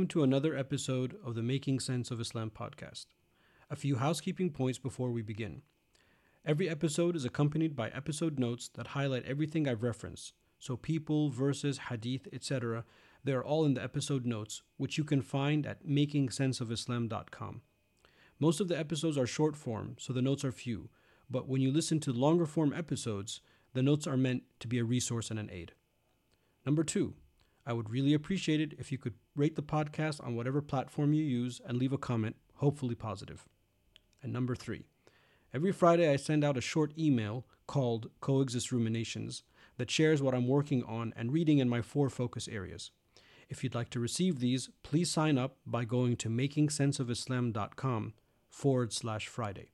welcome to another episode of the Making Sense of Islam podcast. A few housekeeping points before we begin. Every episode is accompanied by episode notes that highlight everything I've referenced, so people, verses, hadith, etc. They are all in the episode notes, which you can find at makingsenseofislam.com. Most of the episodes are short form, so the notes are few, but when you listen to longer form episodes, the notes are meant to be a resource and an aid. Number 2, I would really appreciate it if you could rate the podcast on whatever platform you use and leave a comment, hopefully positive. And number 3, every Friday I send out a short email called Coexist Ruminations that shares what I'm working on and reading in my 4 focus areas. If you'd like to receive these, please sign up by going to makingsenseofislam.com/Friday.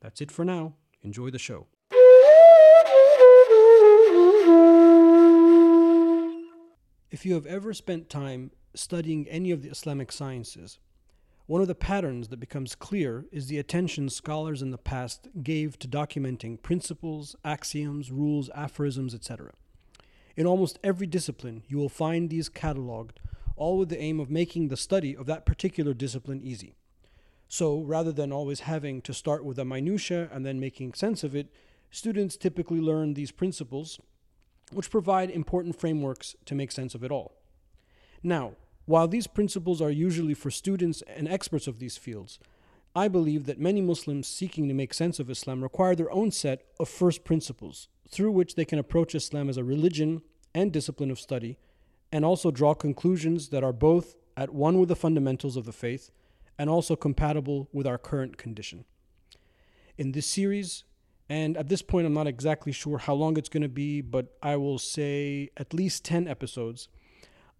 That's it for now. Enjoy the show. If you have ever spent time studying any of the Islamic sciences, one of the patterns that becomes clear is the attention scholars in the past gave to documenting principles, axioms, rules, aphorisms, etc. In almost every discipline, you will find these cataloged, all with the aim of making the study of that particular discipline easy. So, rather than always having to start with the minutiae and then making sense of it, students typically learn these principles, which provide important frameworks to make sense of it all. Now, while these principles are usually for students and experts of these fields, I believe that many Muslims seeking to make sense of Islam require their own set of first principles, through which they can approach Islam as a religion and discipline of study, and also draw conclusions that are both at one with the fundamentals of the faith, and also compatible with our current condition. In this series, and at this point I'm not exactly sure how long it's going to be, but I will say at least 10 episodes,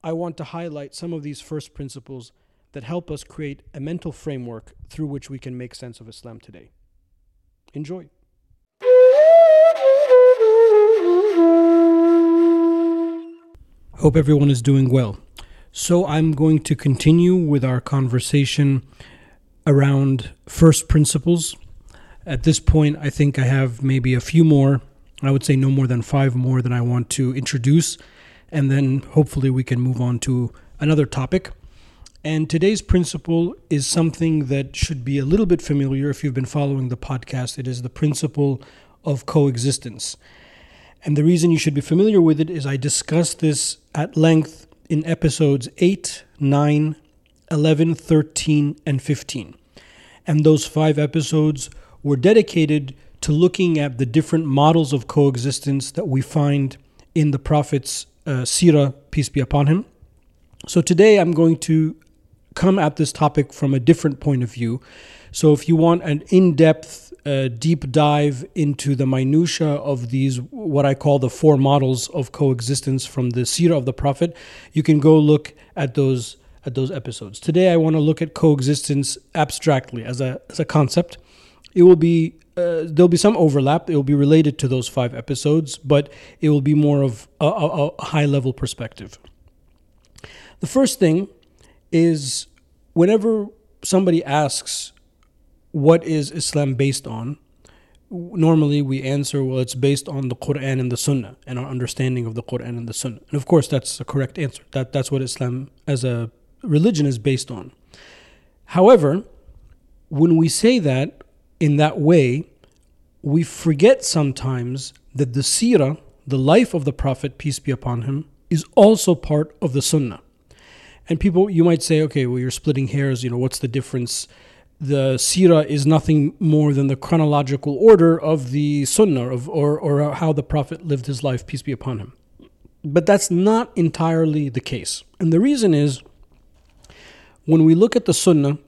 I want to highlight some of these first principles that help us create a mental framework through which we can make sense of Islam today. Enjoy. Hope everyone is doing well. So I'm going to continue with our conversation around first principles. At this point, I think I have maybe a few more, I would say no more than 5 more that I want to introduce, and then hopefully we can move on to another topic. And today's principle is something that should be a little bit familiar if you've been following the podcast. It is the principle of coexistence. And the reason you should be familiar with it is I discussed this at length in episodes 8, 9, 11, 13, and 15. And those 5 episodes were dedicated to looking at the different models of coexistence that we find in the Prophet's Sirah, peace be upon him. So today I'm going to come at this topic from a different point of view. So if you want an in-depth, deep dive into the minutiae of these, what I call the 4 models of coexistence from the Sirah of the Prophet, you can go look at those episodes. Today I want to look at coexistence abstractly as a concept. It will be there'll be some overlap. It will be related to those 5 episodes, but it will be more of a high-level perspective. The first thing is, whenever somebody asks, "What is Islam based on?" normally we answer, "Well, it's based on the Quran and the Sunnah and our understanding of the Quran and the Sunnah." And of course, that's the correct answer. That's what Islam as a religion is based on. However, when we say that, in that way, we forget sometimes that the Sirah, the life of the Prophet, peace be upon him, is also part of the Sunnah. And people, you might say, okay, well, you're splitting hairs, what's the difference? The Sirah is nothing more than the chronological order of the Sunnah, or how the Prophet lived his life, peace be upon him. But that's not entirely the case. And the reason is, when we look at the Sunnah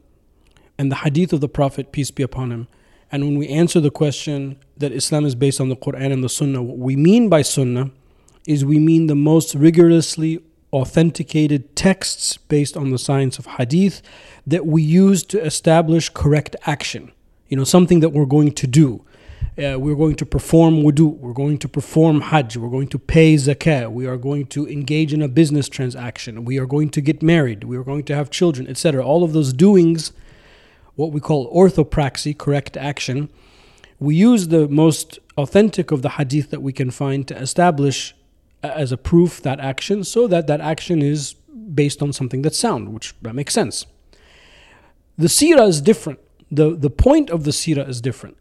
and the hadith of the Prophet, peace be upon him, and when we answer the question that Islam is based on the Quran and the Sunnah, what we mean by Sunnah is we mean the most rigorously authenticated texts based on the science of hadith that we use to establish correct action. Something that we're going to do. We're going to perform wudu. We're going to perform hajj. We're going to pay zakah. We are going to engage in a business transaction. We are going to get married. We are going to have children, etc. All of those doings, what we call orthopraxy, correct action, we use the most authentic of the hadith that we can find to establish as a proof that action, so that action is based on something that's sound, which that makes sense. The seerah is different. The point of the seerah is different.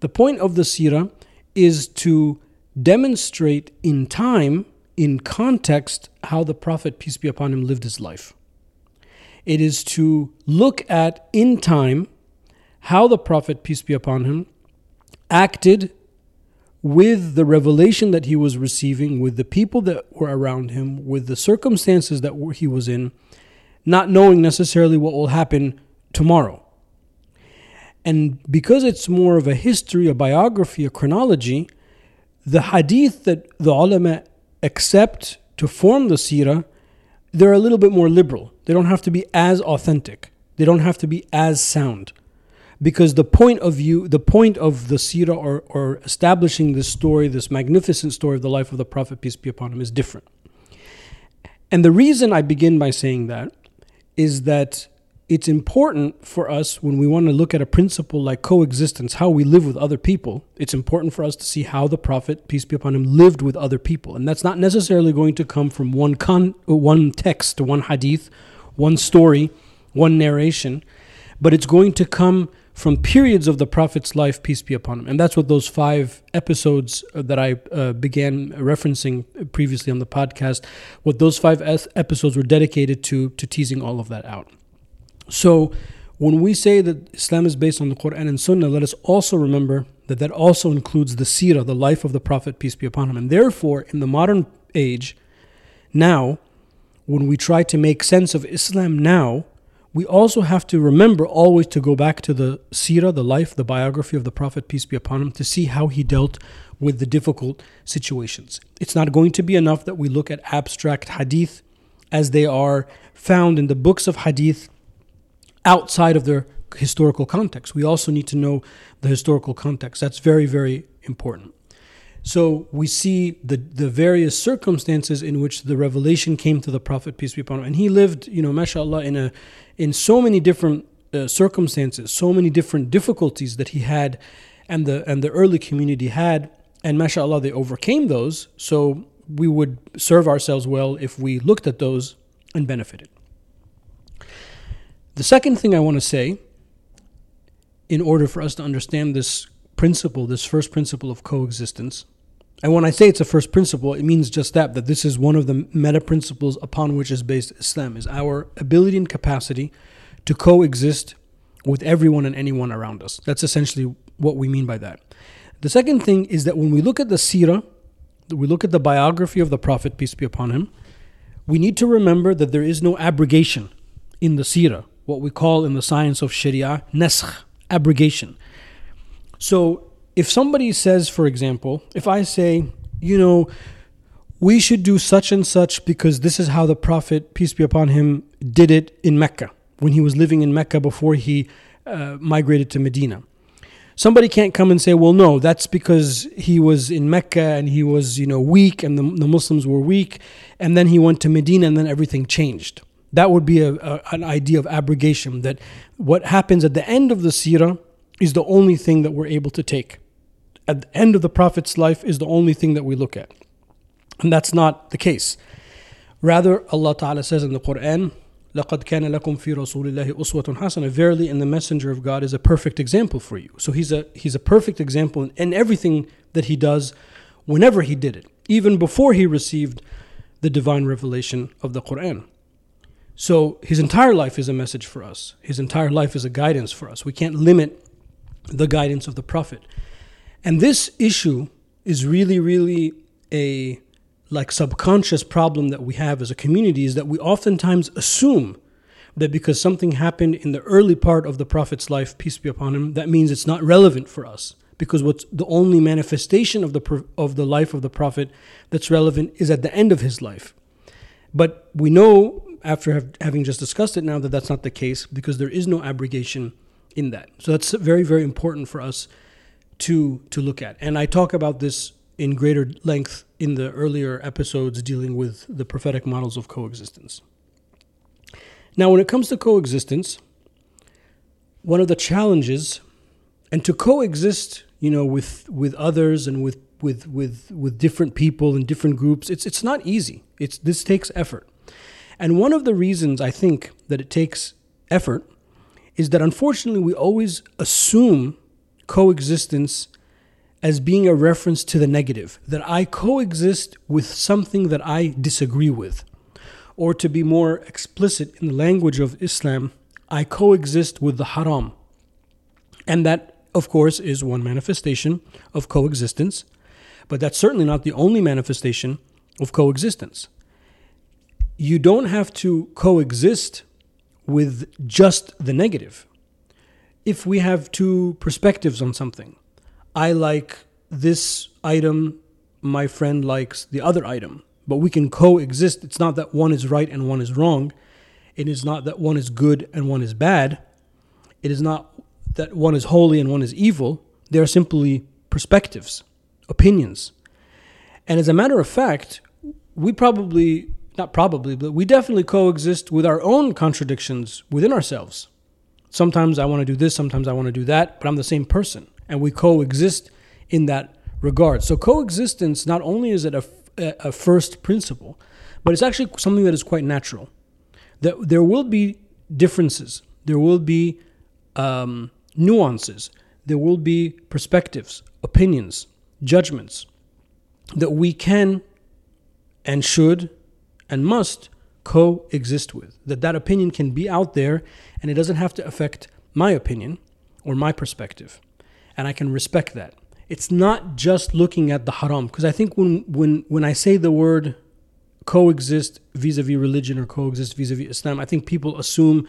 The point of the seerah is to demonstrate in time, in context, how the Prophet, peace be upon him, lived his life. It is to look at, in time, how the Prophet, peace be upon him, acted with the revelation that he was receiving, with the people that were around him, with the circumstances that he was in, not knowing necessarily what will happen tomorrow. And because it's more of a history, a biography, a chronology, the hadith that the ulama accept to form the seerah, they're a little bit more liberal. They don't have to be as authentic. They don't have to be as sound. Because the point of the seerah or establishing this story, this magnificent story of the life of the Prophet, peace be upon him, is different. And the reason I begin by saying that is that it's important for us when we want to look at a principle like coexistence, how we live with other people. It's important for us to see how the Prophet, peace be upon him, lived with other people. And that's not necessarily going to come from one text, one hadith, one story, one narration, but it's going to come from periods of the Prophet's life, peace be upon him. And that's what those 5 episodes that I began referencing previously on the podcast, what those 5 episodes were dedicated to teasing all of that out. So when we say that Islam is based on the Quran and Sunnah, let us also remember that that also includes the seerah, the life of the Prophet, peace be upon him. And therefore, in the modern age, now, when we try to make sense of Islam now, we also have to remember always to go back to the seerah, the life, the biography of the Prophet, peace be upon him, to see how he dealt with the difficult situations. It's not going to be enough that we look at abstract hadith as they are found in the books of hadith outside of their historical context. We also need to know the historical context. That's very, very important. So we see the various circumstances in which the revelation came to the Prophet, peace be upon him. And he lived, mashallah, in so many different circumstances, so many different difficulties that he had and the early community had. And mashallah, they overcame those. So we would serve ourselves well if we looked at those and benefited. The second thing I want to say, in order for us to understand this principle, this first principle of coexistence, and when I say it's a first principle, it means just that this is one of the meta principles upon which is based Islam, is our ability and capacity to coexist with everyone and anyone around us. That's essentially what we mean by that. The second thing is that when we look at the seerah, we look at the biography of the Prophet, peace be upon him, we need to remember that there is no abrogation in the seerah. What we call in the science of Sharia, nasakh, abrogation. So if somebody says, for example, if I say, we should do such and such because this is how the Prophet, peace be upon him, did it in Mecca, when he was living in Mecca before he migrated to Medina. Somebody can't come and say, well, no, that's because he was in Mecca and he was, weak and the Muslims were weak, and then he went to Medina and then everything changed. That would be an idea of abrogation, that what happens at the end of the seerah is the only thing that we're able to take. At the end of the Prophet's life is the only thing that we look at. And that's not the case. Rather, Allah Ta'ala says in the Quran, لَقَدْ كَانَ لَكُمْ فِي رَسُولِ اللَّهِ أُسْوَةٌ حَسَنَةٌ. Verily, in the Messenger of God is a perfect example for you. So he's a perfect example in everything that he does, whenever he did it, even before he received the divine revelation of the Quran. So his entire life is a message for us. His entire life is a guidance for us. We can't limit the guidance of the Prophet. And this issue is really, really a subconscious problem that we have as a community, is that we oftentimes assume that because something happened in the early part of the Prophet's life, peace be upon him, that means it's not relevant for us. Because what's the only manifestation of the life of the Prophet that's relevant is at the end of his life. But we know, after having just discussed it now, that that's not the case, because there is no abrogation in that. So that's very, very important for us to look at. And I talk about this in greater length in the earlier episodes dealing with the prophetic models of coexistence. Now, when it comes to coexistence, one of the challenges, and to coexist, with others and with different people and different groups, it's not easy. This takes effort. And one of the reasons I think that it takes effort is that unfortunately we always assume coexistence as being a reference to the negative, that I coexist with something that I disagree with. Or to be more explicit in the language of Islam, I coexist with the haram. And that, of course, is one manifestation of coexistence, but that's certainly not the only manifestation of coexistence. You don't have to coexist with just the negative. If we have two perspectives on something, I like this item, my friend likes the other item, but we can coexist. It's not that one is right and one is wrong. It is not that one is good and one is bad. It is not that one is holy and one is evil. They are simply perspectives, opinions. And as a matter of fact, we definitely coexist with our own contradictions within ourselves. Sometimes I want to do this, sometimes I want to do that, but I'm the same person. And we coexist in that regard. So coexistence, not only is it a first principle, but it's actually something that is quite natural. That there will be differences, there will be nuances, there will be perspectives, opinions, judgments that we can and should and must coexist with. That opinion can be out there and it doesn't have to affect my opinion or my perspective. And I can respect that. It's not just looking at the haram, because I think when I say the word coexist vis-a-vis religion or coexist vis-a-vis Islam, I think people assume,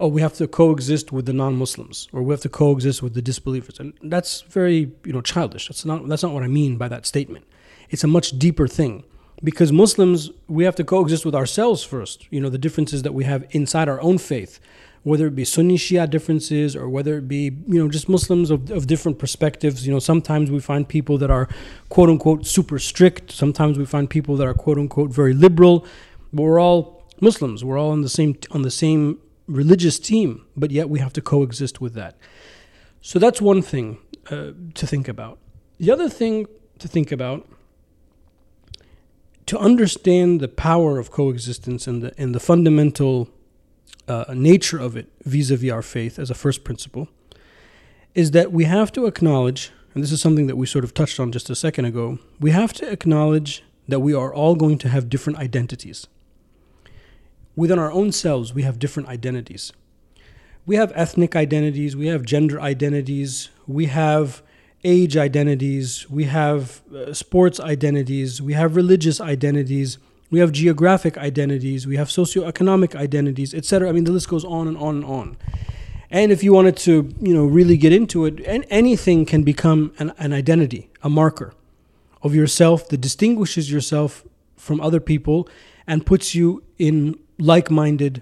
oh, we have to coexist with the non-Muslims, or we have to coexist with the disbelievers, and that's very childish. That's not what I mean by that statement. It's a much deeper thing, because Muslims, we have to coexist with ourselves first. The differences that we have inside our own faith, whether it be Sunni Shia differences or whether it be, just Muslims of different perspectives. Sometimes we find people that are, quote unquote, super strict. Sometimes we find people that are, quote unquote, very liberal. But we're all Muslims. We're all on the same religious team. But yet we have to coexist with that. So that's one thing to think about. The other thing to think about, to understand the power of coexistence and the fundamental nature of it vis-a-vis our faith as a first principle, is that we have to acknowledge, and this is something that we sort of touched on just a second ago, we have to acknowledge that we are all going to have different identities. Within our own selves, we have different identities. We have ethnic identities, we have gender identities, we have age identities, we have sports identities, we have religious identities, we have geographic identities, we have socioeconomic identities, etc. I mean, the list goes on and on and on. And if you wanted to, really get into it, anything can become an identity, a marker of yourself that distinguishes yourself from other people and puts you in like-minded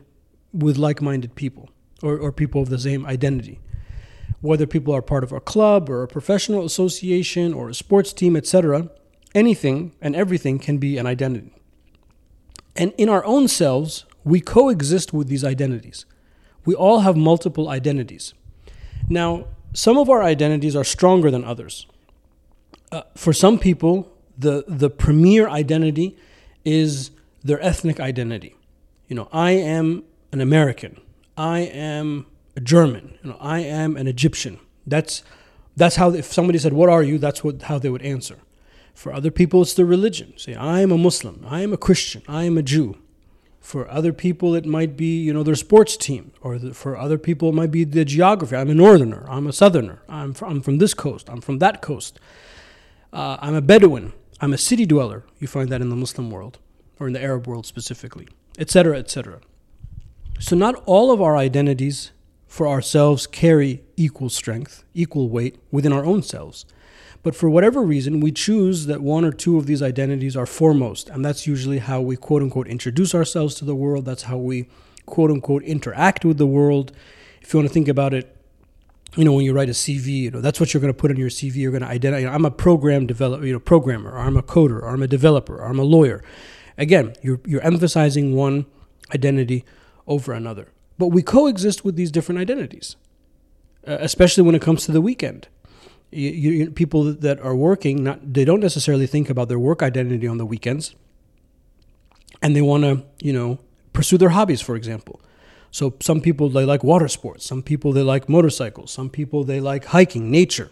people or people of the same identity. Whether people are part of a club or a professional association or a sports team, etc., anything and everything can be an identity. And in our own selves, we coexist with these identities. We all have multiple identities. Now, some of our identities are stronger than others. For some people, the premier identity is their ethnic identity. I am an American. I am a German. I am an Egyptian. That's how, if somebody said, "What are you?" That's how they would answer. For other people, it's the religion. Say, I am a Muslim, I am a Christian, I am a Jew. For other people, it might be, their sports team. Or for other people, it might be the geography. I'm a northerner, I'm a southerner, I'm from this coast, I'm from that coast. I'm a Bedouin, I'm a city dweller. You find that in the Muslim world, or in the Arab world specifically, etc., etc. So not all of our identities for ourselves carry equal strength, equal weight within our own selves. But for whatever reason, we choose that one or two of these identities are foremost. And that's usually how we, quote unquote, introduce ourselves to the world. That's how we, quote unquote, interact with the world. If you want to think about it, when you write a CV, that's what you're going to put on your CV. You're going to identify, I'm a programmer, or I'm a coder, or I'm a developer, or I'm a lawyer. Again, you're emphasizing one identity over another. But we coexist with these different identities, especially when it comes to the weekend. People that are working, they don't necessarily think about their work identity on the weekends, and they want to, pursue their hobbies, for example. So some people, they like water sports. Some people, they like motorcycles. Some people, they like hiking, nature.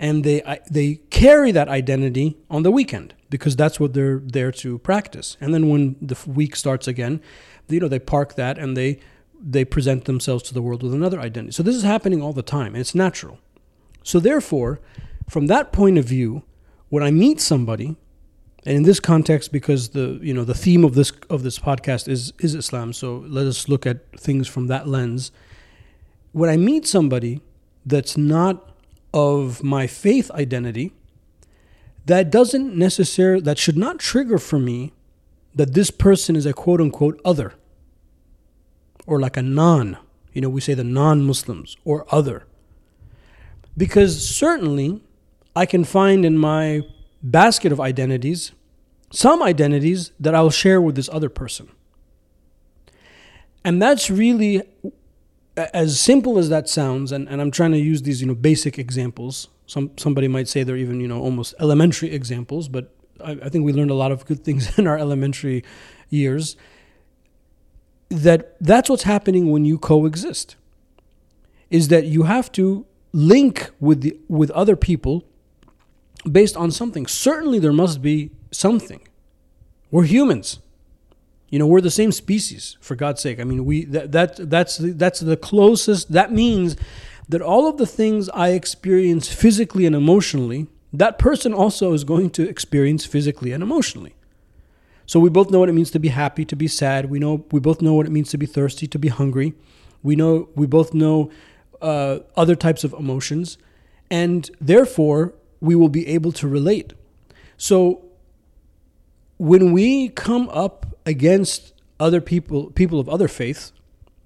And they carry that identity on the weekend because that's what they're there to practice. And then when the week starts again, they park that and they present themselves to the world with another identity. So this is happening all the time, and it's natural. So therefore, from that point of view, when I meet somebody, and in this context, because the theme of this podcast is Islam, so let us look at things from that lens. When I meet somebody that's not of my faith identity, that should not trigger for me that this person is a quote unquote other, or like a non, we say the non-Muslims or other. Because certainly I can find in my basket of identities some identities that I'll share with this other person. And that's really, as simple as that sounds, and I'm trying to use these basic examples. Somebody might say they're even almost elementary examples, but I think we learned a lot of good things in our elementary years. That's what's happening when you coexist, is that you have to link with other people based on something. Certainly there must be something. We're humans. We're the same species, for God's sake. I mean, that's the closest. That means that all of the things I experience physically and emotionally, that person also is going to experience physically and emotionally. So we both know what it means to be happy, to be sad. We both know what it means to be thirsty, to be hungry. We both know other types of emotions, and therefore we will be able to relate. So when we come up against other people of other faiths,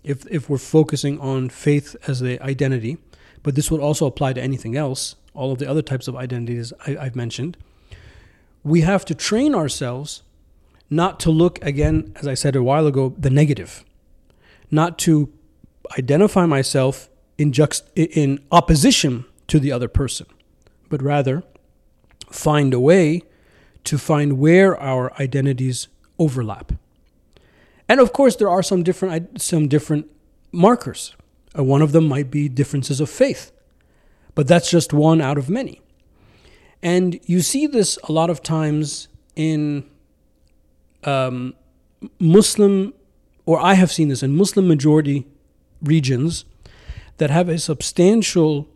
if we're focusing on faith as the identity, but this would also apply to anything else, all of the other types of identities I've mentioned, we have to train ourselves not to look, again, as I said a while ago, the negative, not to identify myself in opposition to the other person, but rather find a way to find where our identities overlap. And of course, there are some different markers. One of them might be differences of faith, but that's just one out of many. And you see this a lot of times in Muslim, or I have seen this in Muslim majority regions that have a substantial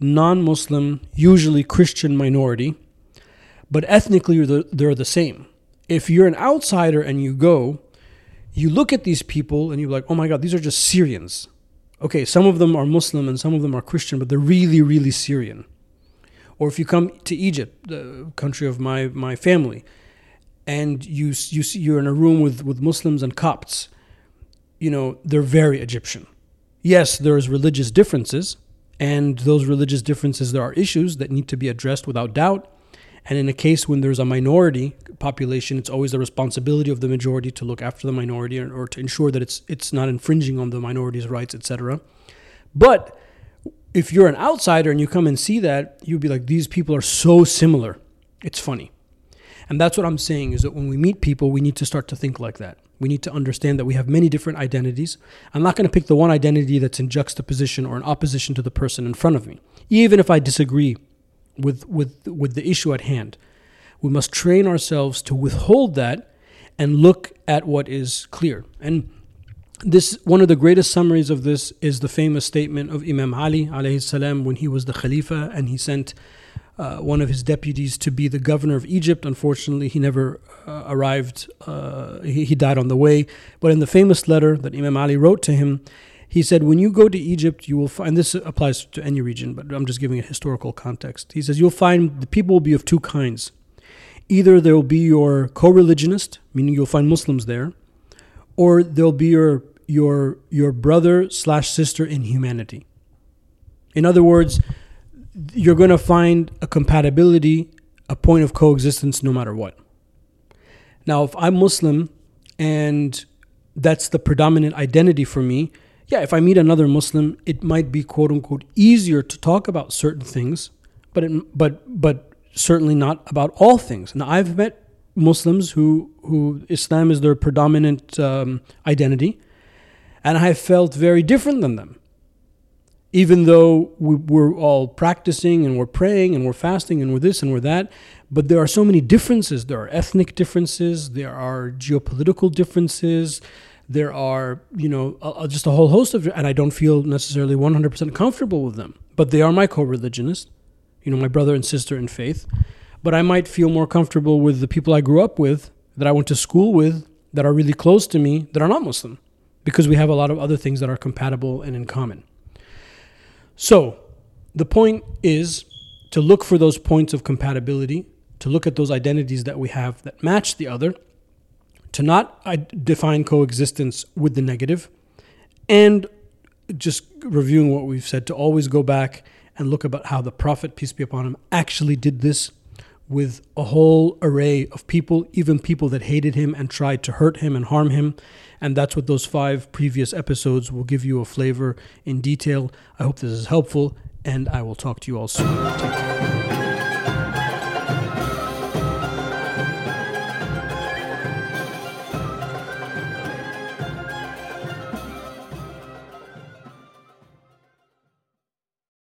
non-Muslim, usually Christian minority, but ethnically they're the same. If you're an outsider and you look at these people and you're like, oh my God, these are just Syrians. Okay, some of them are Muslim and some of them are Christian, but they're really, really Syrian. Or if you come to Egypt, the country of my family, and you're in a room with Muslims and Copts, they're very Egyptian. Yes, there's religious differences, and those religious differences, there are issues that need to be addressed without doubt. And in a case when there's a minority population, it's always the responsibility of the majority to look after the minority or to ensure that it's not infringing on the minority's rights, etc. But if you're an outsider and you come and see that, you'd be like, these people are so similar. It's funny. And that's what I'm saying, is that when we meet people, we need to start to think like that. We need to understand that we have many different identities. I'm not going to pick the one identity that's in juxtaposition or in opposition to the person in front of me, even if I disagree with the issue at hand. We must train ourselves to withhold that and look at what is clear. And this, one of the greatest summaries of this is the famous statement of Imam Ali alayhi salam when he was the Khalifa and he sent one of his deputies to be the governor of Egypt. Unfortunately, he never arrived. He died on the way. But in the famous letter that Imam Ali wrote to him, he said, when you go to Egypt, you will find, this applies to any region, but I'm just giving it historical context. He says, you'll find the people will be of two kinds. Either there will be your co-religionist, meaning you'll find Muslims there, or there'll be your brother/sister in humanity. In other words, you're going to find a compatibility, a point of coexistence no matter what. Now, if I'm Muslim and that's the predominant identity for me, yeah, if I meet another Muslim, it might be quote unquote easier to talk about certain things, but certainly not about all things. Now, I've met Muslims who Islam is their predominant identity, and I felt very different than them. Even though we're all practicing and we're praying and we're fasting and we're this and we're that, but there are so many differences. There are ethnic differences, there are geopolitical differences, there are, just a whole host of, and I don't feel necessarily 100% comfortable with them, but they are my co-religionists, my brother and sister in faith. But I might feel more comfortable with the people I grew up with, that I went to school with, that are really close to me, that are not Muslim, because we have a lot of other things that are compatible and in common. So the point is to look for those points of compatibility, to look at those identities that we have that match the other, to not define coexistence with the negative, and just reviewing what we've said, to always go back and look about how the Prophet, peace be upon him, actually did this with a whole array of people, even people that hated him and tried to hurt him and harm him. And that's what those 5 previous episodes will give you a flavor in detail. I hope this is helpful, and I will talk to you all soon. Take care.